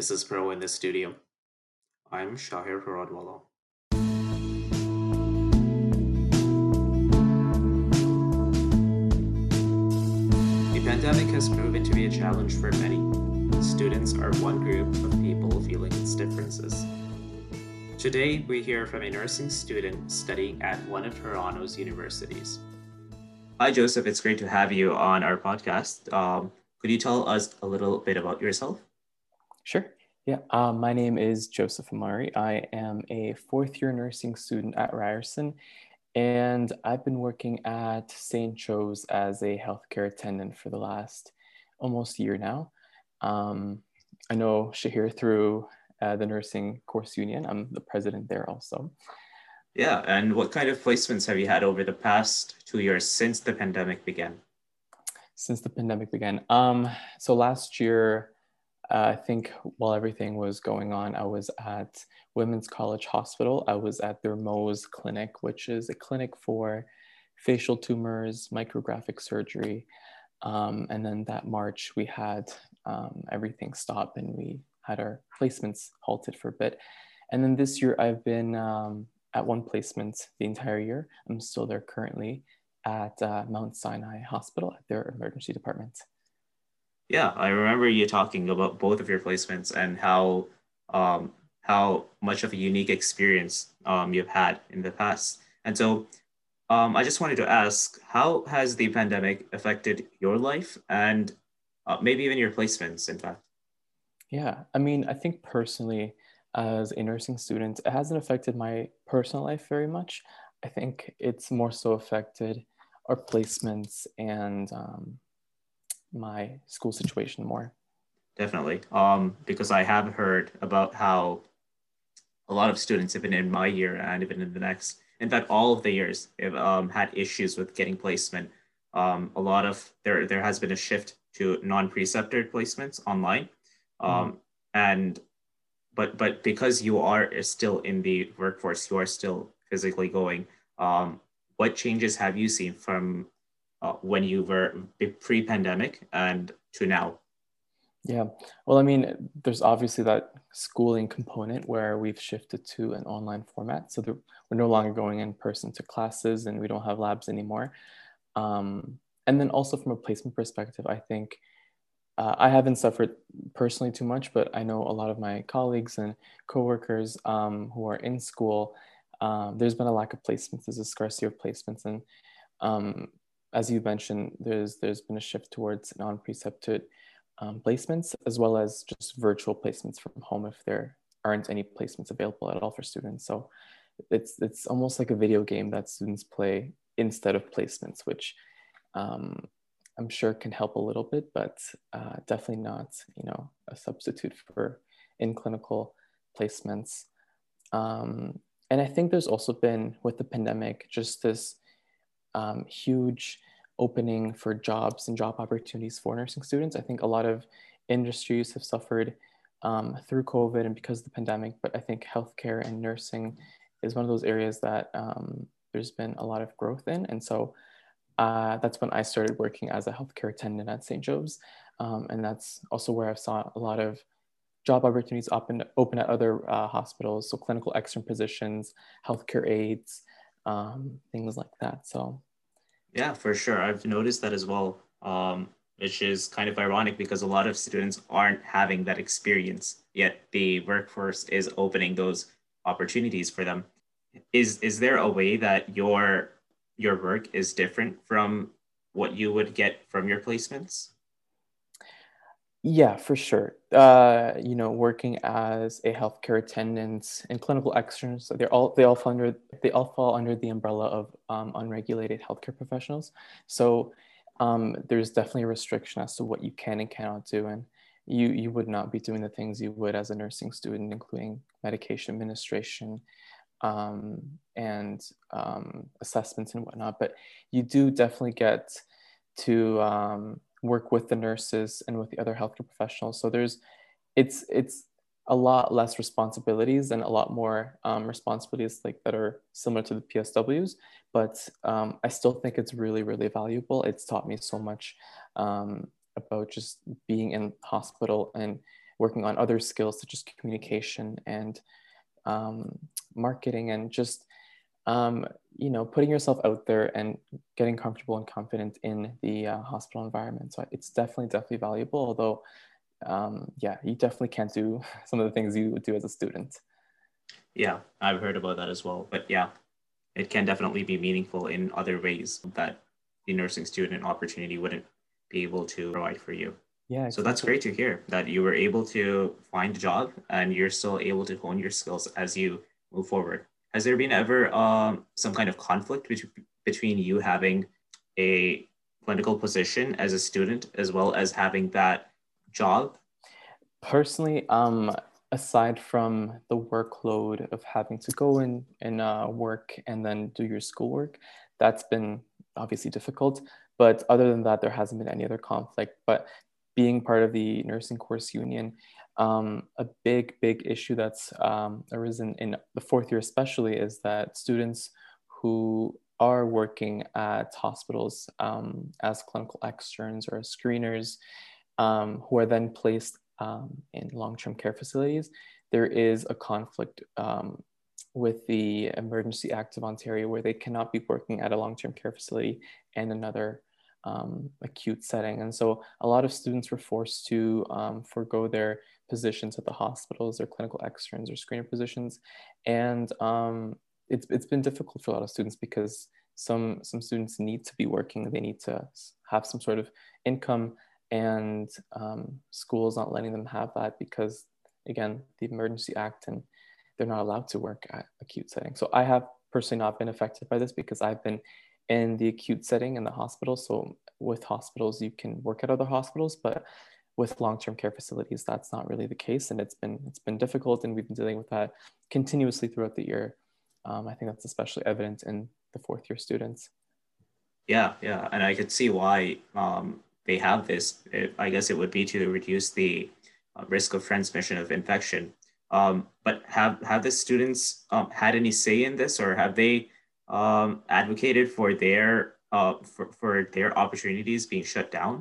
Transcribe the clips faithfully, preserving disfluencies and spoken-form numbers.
This is Pro in the studio. I'm Shahir Haradwala. The pandemic has proven to be a challenge for many. Students are one group of people feeling its differences. Today, we hear from a nursing student studying at one of Toronto's universities. Hi, Joseph. It's great to have you on our podcast. Um, could you tell us a little bit about yourself? Sure. Yeah. Um, my name is Joseph Amari. I am a fourth year nursing student at Ryerson, and I've been working at Saint Joe's as a healthcare attendant for the last almost year now. Um, I know Shahir through uh, the nursing course union. I'm the president there also. Yeah. And what kind of placements have you had over the past two years since the pandemic began? Since the pandemic began. Um, so last year, Uh, I think while everything was going on, I was at Women's College Hospital. I was at their Mohs clinic, which is a clinic for facial tumors, micrographic surgery. Um, and then that March, we had um, everything stop and we had our placements halted for a bit. And then this year, I've been um, at one placement the entire year. I'm still there currently at uh, Mount Sinai Hospital at their emergency department. Yeah, I remember you talking about both of your placements and how um, how much of a unique experience um, you've had in the past. And so um, I just wanted to ask, how has the pandemic affected your life and uh, maybe even your placements, in fact? Yeah, I mean, I think personally, as a nursing student, it hasn't affected my personal life very much. I think it's more so affected our placements and um, my school situation more. Definitely, um, because I have heard about how a lot of students, even in my year and even in the next, in fact, all of the years, have um, had issues with getting placement. Um, a lot of, there there has been a shift to non-preceptor placements online. Um, mm. And, but but because you are still in the workforce, you are still physically going, um, what changes have you seen from Uh, when you were pre-pandemic and to now? Yeah, well, I mean, there's obviously that schooling component where we've shifted to an online format. So there, we're no longer going in person to classes and we don't have labs anymore. Um, and then also from a placement perspective, I think uh, I haven't suffered personally too much, but I know a lot of my colleagues and coworkers um, who are in school, um, there's been a lack of placements. There's a scarcity of placements. And um, as you mentioned, there's there's been a shift towards non-precepted um, placements, as well as just virtual placements from home if there aren't any placements available at all for students. So it's it's almost like a video game that students play instead of placements, which um, I'm sure can help a little bit, but uh, definitely not, you know, a substitute for in-clinical placements. Um, and I think there's also been, with the pandemic, just this Um, huge opening for jobs and job opportunities for nursing students. I think a lot of industries have suffered um, through COVID and because of the pandemic, but I think healthcare and nursing is one of those areas that um, there's been a lot of growth in. And so uh, that's when I started working as a healthcare attendant at Saint Joe's. Um, and that's also where I've saw a lot of job opportunities open, open at other uh, hospitals. So clinical extern positions, healthcare aides, um things like that. So yeah, for sure, I've noticed that as well, um which is kind of ironic because a lot of students aren't having that experience, yet the workforce is opening those opportunities for them. Is is there a way that your your work is different from what you would get from your placements? Yeah, for sure. Uh, you know, working as a healthcare attendant and clinical externs, they're all they all fall under they all fall under the umbrella of um, unregulated healthcare professionals. So um, there's definitely a restriction as to what you can and cannot do, and you you would not be doing the things you would as a nursing student, including medication administration um, and um, assessments and whatnot. But you do definitely get to um, work with the nurses and with the other healthcare professionals. So there's, it's it's a lot less responsibilities and a lot more um, responsibilities like that are similar to the P S Ws. But um, I still think it's really, really valuable. It's taught me so much um, about just being in hospital and working on other skills such as communication and um, marketing, and just, um, you know, putting yourself out there and getting comfortable and confident in the uh, hospital environment. So it's definitely, definitely valuable. Although, um, yeah, you definitely can't do some of the things you would do as a student. Yeah, I've heard about that as well. But yeah, it can definitely be meaningful in other ways that the nursing student opportunity wouldn't be able to provide for you. Yeah, exactly. So that's great to hear that you were able to find a job and you're still able to hone your skills as you move forward. Has there been ever um, some kind of conflict be- between you having a clinical position as a student as well as having that job? Personally, um, aside from the workload of having to go in and uh, work and then do your schoolwork, that's been obviously difficult. But other than that, there hasn't been any other conflict. But being part of the nursing course union, um, a big, big issue that's um, arisen in the fourth year especially is that students who are working at hospitals um, as clinical externs or as screeners, um, who are then placed um, in long-term care facilities, there is a conflict um, with the Emergency Act of Ontario, where they cannot be working at a long-term care facility and another Um, acute setting. And so a lot of students were forced to um, forego their positions at the hospitals or clinical externs or screener positions. And um, it's, it's been difficult for a lot of students because some, some students need to be working. They need to have some sort of income, and um, school's not letting them have that because, again, the Emergency Act, and they're not allowed to work at acute settings. So I have personally not been affected by this because I've been in the acute setting in the hospital. So with hospitals, you can work at other hospitals, but with long-term care facilities, that's not really the case. And it's been it's been difficult, and we've been dealing with that continuously throughout the year. Um, I think that's especially evident in the fourth year students. Yeah, yeah, and I could see why um, they have this. It, I guess it would be to reduce the risk of transmission of infection. Um, but have, have the students um, had any say in this, or have they Um, advocated for their uh, for, for their opportunities being shut down?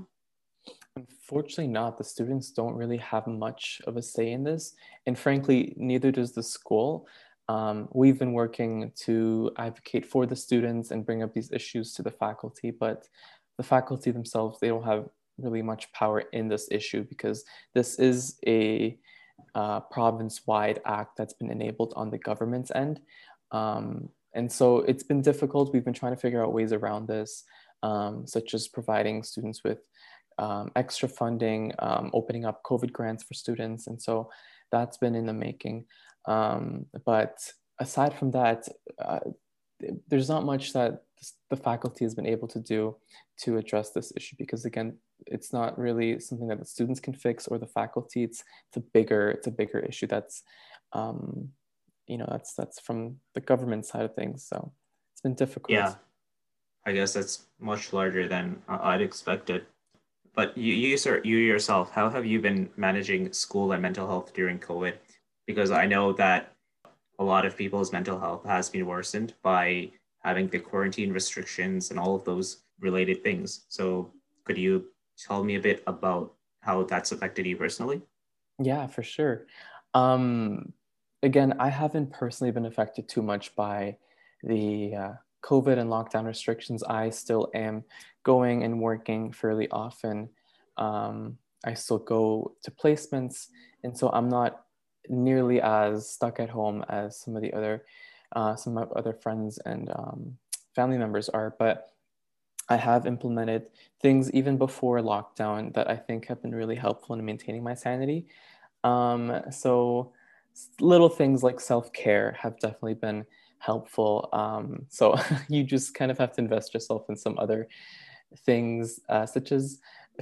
Unfortunately not. The students don't really have much of a say in this. And frankly, neither does the school. Um, we've been working to advocate for the students and bring up these issues to the faculty, but the faculty themselves, they don't have really much power in this issue because this is a uh, province-wide act that's been enabled on the government's end. Um, And so it's been difficult. We've been trying to figure out ways around this, um, such as providing students with um, extra funding, um, opening up COVID grants for students. And so that's been in the making. Um, but aside from that, uh, there's not much that the faculty has been able to do to address this issue, because again, it's not really something that the students can fix or the faculty. It's, it's a bigger, it's a bigger issue that's, um, you know, that's that's from the government side of things. So it's been difficult. Yeah, I guess that's much larger than I'd expected. But you, you, sir, you yourself, how have you been managing school and mental health during COVID? Because I know that a lot of people's mental health has been worsened by having the quarantine restrictions and all of those related things. So could you tell me a bit about how that's affected you personally? Yeah, for sure. Um, Again, I haven't personally been affected too much by the uh, COVID and lockdown restrictions. I still am going and working fairly often. Um, I still go to placements, and so I'm not nearly as stuck at home as some of the other, uh, some of my other friends and um, family members are. But I have implemented things even before lockdown that I think have been really helpful in maintaining my sanity. Um, so. Little things like self-care have definitely been helpful. Um, so you just kind of have to invest yourself in some other things, uh, such as,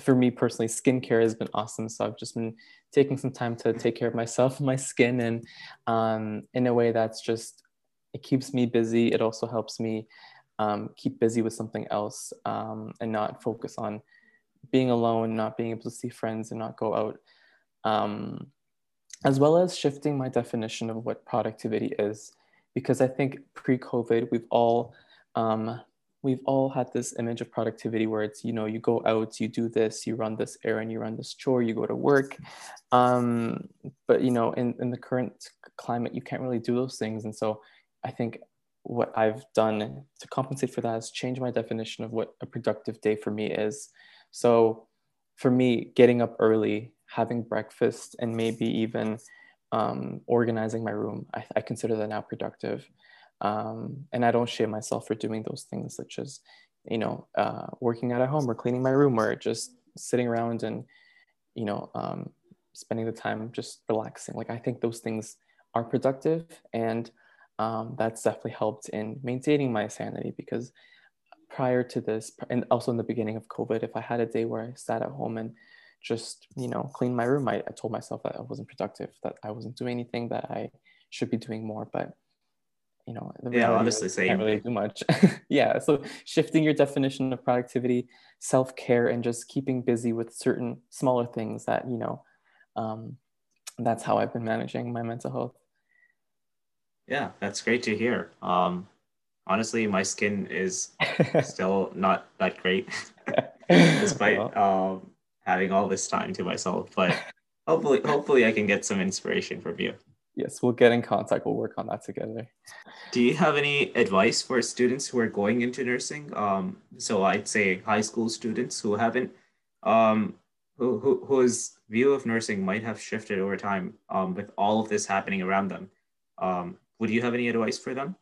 for me personally, skincare has been awesome. So I've just been taking some time to take care of myself and my skin, and um, in a way that's just, it keeps me busy. It also helps me um, keep busy with something else um, and not focus on being alone, not being able to see friends and not go out. Um, as well as shifting my definition of what productivity is, because I think pre-COVID, we've all um, we've all had this image of productivity where it's, you know, you go out, you do this, you run this errand, you run this chore, you go to work. Um, but, you know, in, in the current climate, you can't really do those things. And so I think what I've done to compensate for that is change my definition of what a productive day for me is. So for me, getting up early, having breakfast, and maybe even um, organizing my room, I, I consider that now productive. Um, and I don't shame myself for doing those things, such as, you know, uh, working out at home or cleaning my room or just sitting around and, you know, um, spending the time just relaxing. Like, I think those things are productive, and um, that's definitely helped in maintaining my sanity, because prior to this, and also in the beginning of COVID, if I had a day where I sat at home and just, you know, cleaned my room, I, I told myself that I wasn't productive, that I wasn't doing anything, that I should be doing more, but you know, the yeah, honestly, same. Can't really do much. Yeah, so shifting your definition of productivity, self-care, and just keeping busy with certain smaller things that, you know, um, that's how I've been managing my mental health. Yeah, that's great to hear. Um, honestly, my skin is still not that great, despite well. um, having all this time to myself, but hopefully, hopefully I can get some inspiration from you. Yes, we'll get in contact. We'll work on that together. Do you have any advice for students who are going into nursing? Um, so I'd say high school students who haven't, um, who, who whose view of nursing might have shifted over time um, with all of this happening around them. Um, would you have any advice for them?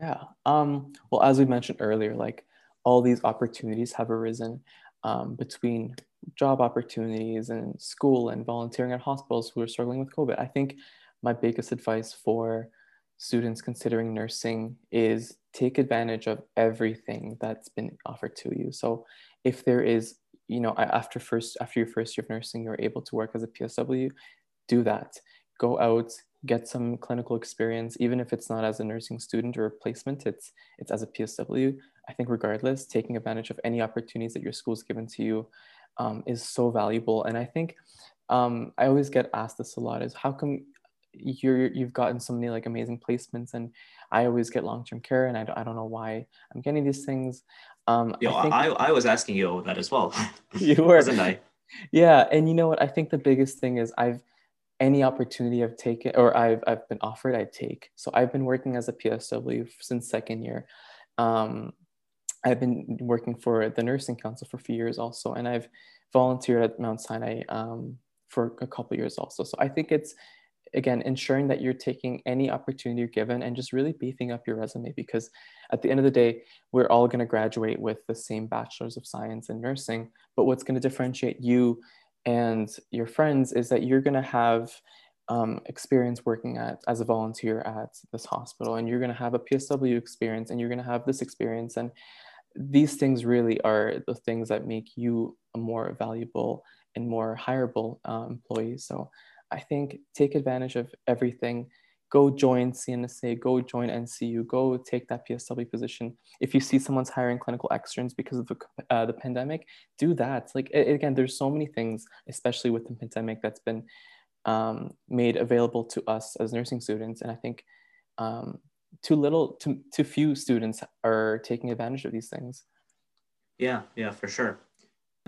Yeah. Um, well, as we mentioned earlier, like all these opportunities have arisen um, between job opportunities and school and volunteering at hospitals who are struggling with COVID. I think my biggest advice for students considering nursing is take advantage of everything that's been offered to you. So if there is, you know, after first, after your first year of nursing, you're able to work as a P S W, do that. Go out, get some clinical experience, even if it's not as a nursing student or a placement, it's, it's as a P S W. I think regardless, taking advantage of any opportunities that your school's given to you um, is so valuable. And I think um, I always get asked this a lot is how come You're, you've gotten so many like amazing placements, and I always get long-term care, and I don't, I don't know why I'm getting these things. Um, Yo, I, think, I, I was asking you that as well. You were, wasn't I? Yeah, and you know what? I think the biggest thing is I've any opportunity I've taken or I've I've been offered, I take. So I've been working as a P S W since second year. Um, I've been working for the Nursing Council for a few years also, and I've volunteered at Mount Sinai um, for a couple of years also. So I think it's, again, ensuring that you're taking any opportunity you're given and just really beefing up your resume, because at the end of the day, we're all going to graduate with the same bachelor's of science in nursing. But what's going to differentiate you and your friends is that you're going to have um, experience working at as a volunteer at this hospital, and you're going to have a P S W experience, and you're going to have this experience. And these things really are the things that make you a more valuable and more hireable uh, employee. So I think take advantage of everything. Go join C N S A, go join N C U, go take that P S W position. If you see someone's hiring clinical externs because of the, uh, the pandemic, do that. Like, again, there's so many things, especially with the pandemic, that's been um, made available to us as nursing students. And I think um, too little, too, too few students are taking advantage of these things. Yeah, yeah, for sure.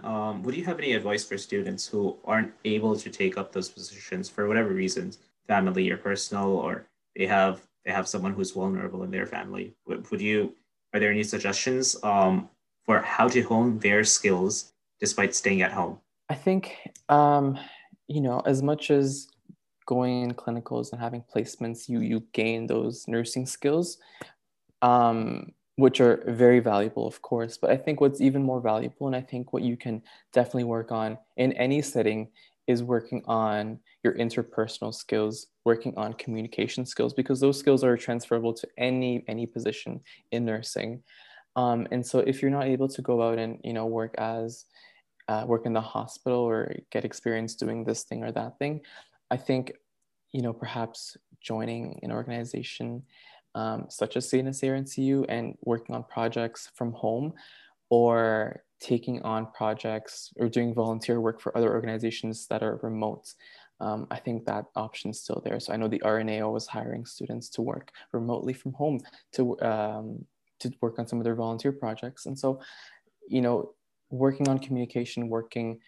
Um, would you have any advice for students who aren't able to take up those positions for whatever reasons, family or personal, or they have they have someone who's vulnerable in their family? Would, would you, are there any suggestions um, for how to hone their skills despite staying at home? I think, um, you know, as much as going in clinicals and having placements, you, you gain those nursing skills, um, which are very valuable, of course. But I think what's even more valuable, and I think what you can definitely work on in any setting, is working on your interpersonal skills, working on communication skills, because those skills are transferable to any any position in nursing. Um, and so if you're not able to go out and, you know, work as, uh, work in the hospital or get experience doing this thing or that thing, I think, you know, perhaps joining an organization Um, such as C N S A or N C U, and working on projects from home, or taking on projects or doing volunteer work for other organizations that are remote. Um, I think that option's still there. So I know the R N A O was hiring students to work remotely from home to um, to work on some of their volunteer projects. And so, you know, working on communication, working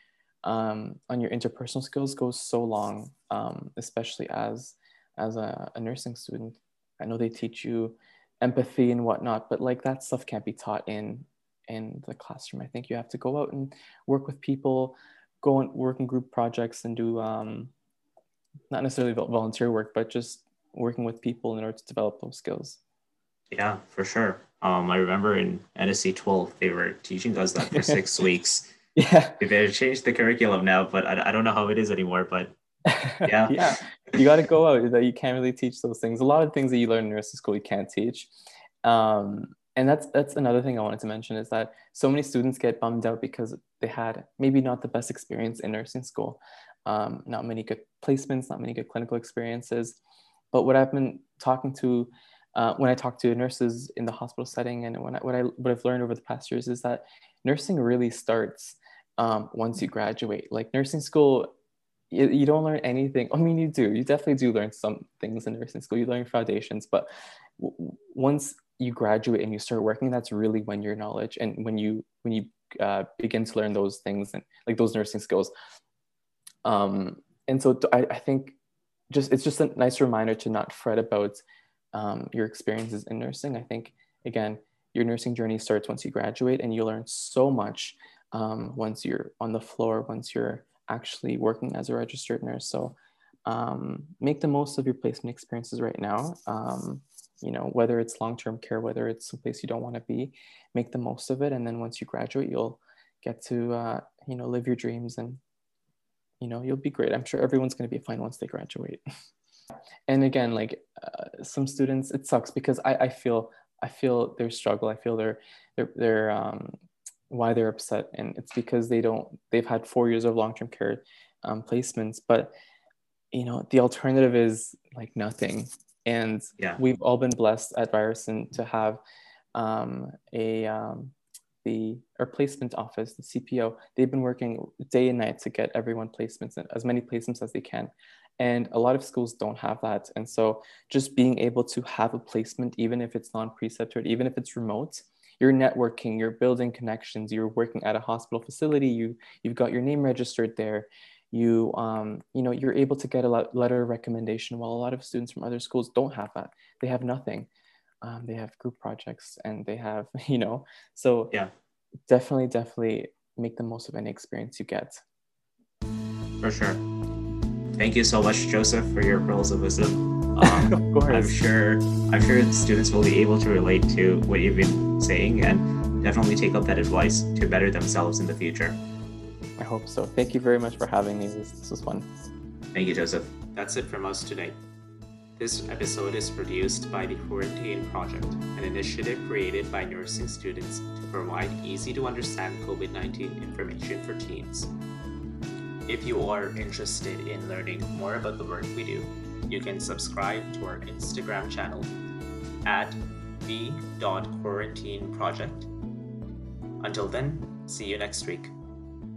um, on your interpersonal skills goes so long, um, especially as, as a, a nursing student. I know they teach you empathy and whatnot, but like that stuff can't be taught in, in the classroom. I think you have to go out and work with people, go and work in group projects and do um, not necessarily volunteer work, but just working with people in order to develop those skills. Yeah, for sure. Um, I remember in N S C twelve, they were teaching us that for six weeks. Yeah. They've changed the curriculum now, but I, I don't know how it is anymore, but yeah. Yeah, you got to go out. You can't really teach those things. A lot of things that you learn in nursing school, you can't teach. Um, and that's that's another thing I wanted to mention is that so many students get bummed out because they had maybe not the best experience in nursing school. Um, not many good placements, not many good clinical experiences. But what I've been talking to, uh, when I talk to nurses in the hospital setting, and when I, what I what I've learned over the past years is that nursing really starts um, once you graduate. Like nursing school, you, you don't learn anything. I mean, you do. You definitely do learn some things in nursing school. You learn foundations, but w- once you graduate and you start working, that's really when your knowledge and when you when you uh, begin to learn those things and like those nursing skills. Um, and so th- I, I think. Just it's just a nice reminder to not fret about um, your experiences in nursing. I think, again, your nursing journey starts once you graduate, and you learn so much um, once you're on the floor, once you're actually working as a registered nurse. So um, make the most of your placement experiences right now. Um, you know, whether it's long-term care, whether it's someplace you don't want to be, make the most of it. And then once you graduate, you'll get to, uh, you know, live your dreams and, you know, you'll be great. I'm sure everyone's going to be fine once they graduate. And again, like uh, some students, it sucks because I, I feel, I feel their struggle. I feel their, their, their, um, why they're upset. And it's because they don't, they've had four years of long-term care um, placements, but you know, the alternative is like nothing. And yeah. We've all been blessed at Ryerson to have um, a, um, the our placement office, the C P O, they've been working day and night to get everyone placements, and as many placements as they can. And a lot of schools don't have that. And so just being able to have a placement, even if it's non-preceptor, even if it's remote, you're networking, you're building connections, you're working at a hospital facility, you, you've got your name registered there. You, um, you know, you're able to get a letter of recommendation, while a lot of students from other schools don't have that. They have nothing. Um, they have group projects and they have, you know, so yeah, definitely, definitely make the most of any experience you get. For sure. Thank you so much, Joseph, for your pearls of wisdom. Um, of course. I'm sure, I'm sure students will be able to relate to what you've been saying and definitely take up that advice to better themselves in the future. I hope so. Thank you very much for having me. This, this was fun. Thank you, Joseph. That's it from us today. This episode is produced by The Quarantine Project, an initiative created by nursing students to provide easy-to-understand COVID nineteen information for teens. If you are interested in learning more about the work we do, you can subscribe to our Instagram channel at the dot quarantine project. Until then, see you next week.